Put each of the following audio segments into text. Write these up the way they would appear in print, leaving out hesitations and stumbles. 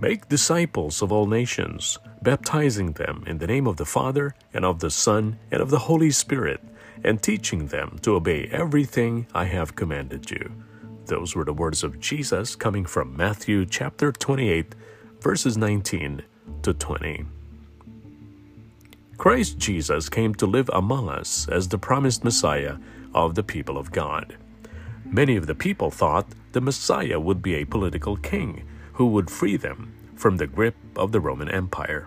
Make disciples of all nations, baptizing them in the name of the Father, and of the Son, and of the Holy Spirit, and teaching them to obey everything I have commanded you. Those were the words of Jesus coming from Matthew chapter 28, verses 19 to 20. Christ Jesus came to live among us as the promised Messiah of the people of God. Many of the people thought the Messiah would be a political king who would free them from the grip of the Roman Empire.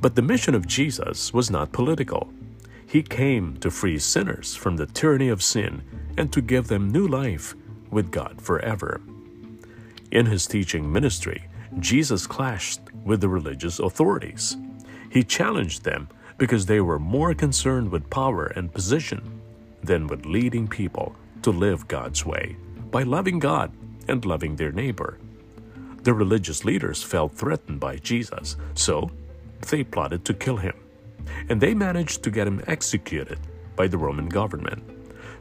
But the mission of Jesus was not political. He came to free sinners from the tyranny of sin and to give them new life with God forever. In his teaching ministry, Jesus clashed with the religious authorities. He challenged them because they were more concerned with power and position than with leading people to live God's way by loving God and loving their neighbor. The religious leaders felt threatened by Jesus, so they plotted to kill him, and they managed to get him executed by the Roman government.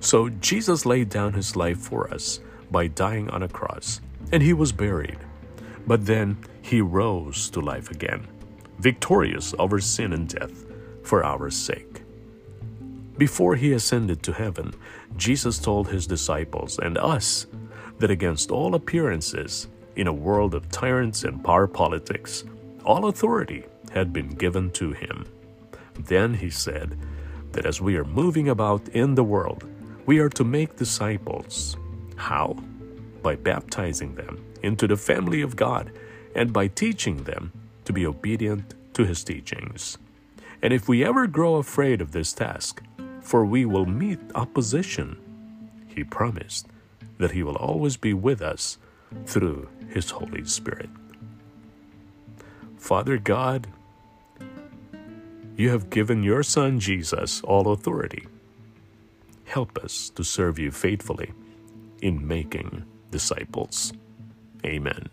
So Jesus laid down his life for us by dying on a cross, and he was buried. But then he rose to life again, victorious over sin and death for our sake. Before he ascended to heaven, Jesus told his disciples and us that against all appearances, in a world of tyrants and power politics, all authority had been given to him. Then he said that as we are moving about in the world, we are to make disciples. How? By baptizing them into the family of God and by teaching them to be obedient to his teachings. And if we ever grow afraid of this task, for we will meet opposition, he promised that he will always be with us through his Holy Spirit. Father God, you have given your Son Jesus all authority. Help us to serve you faithfully in making disciples. Amen.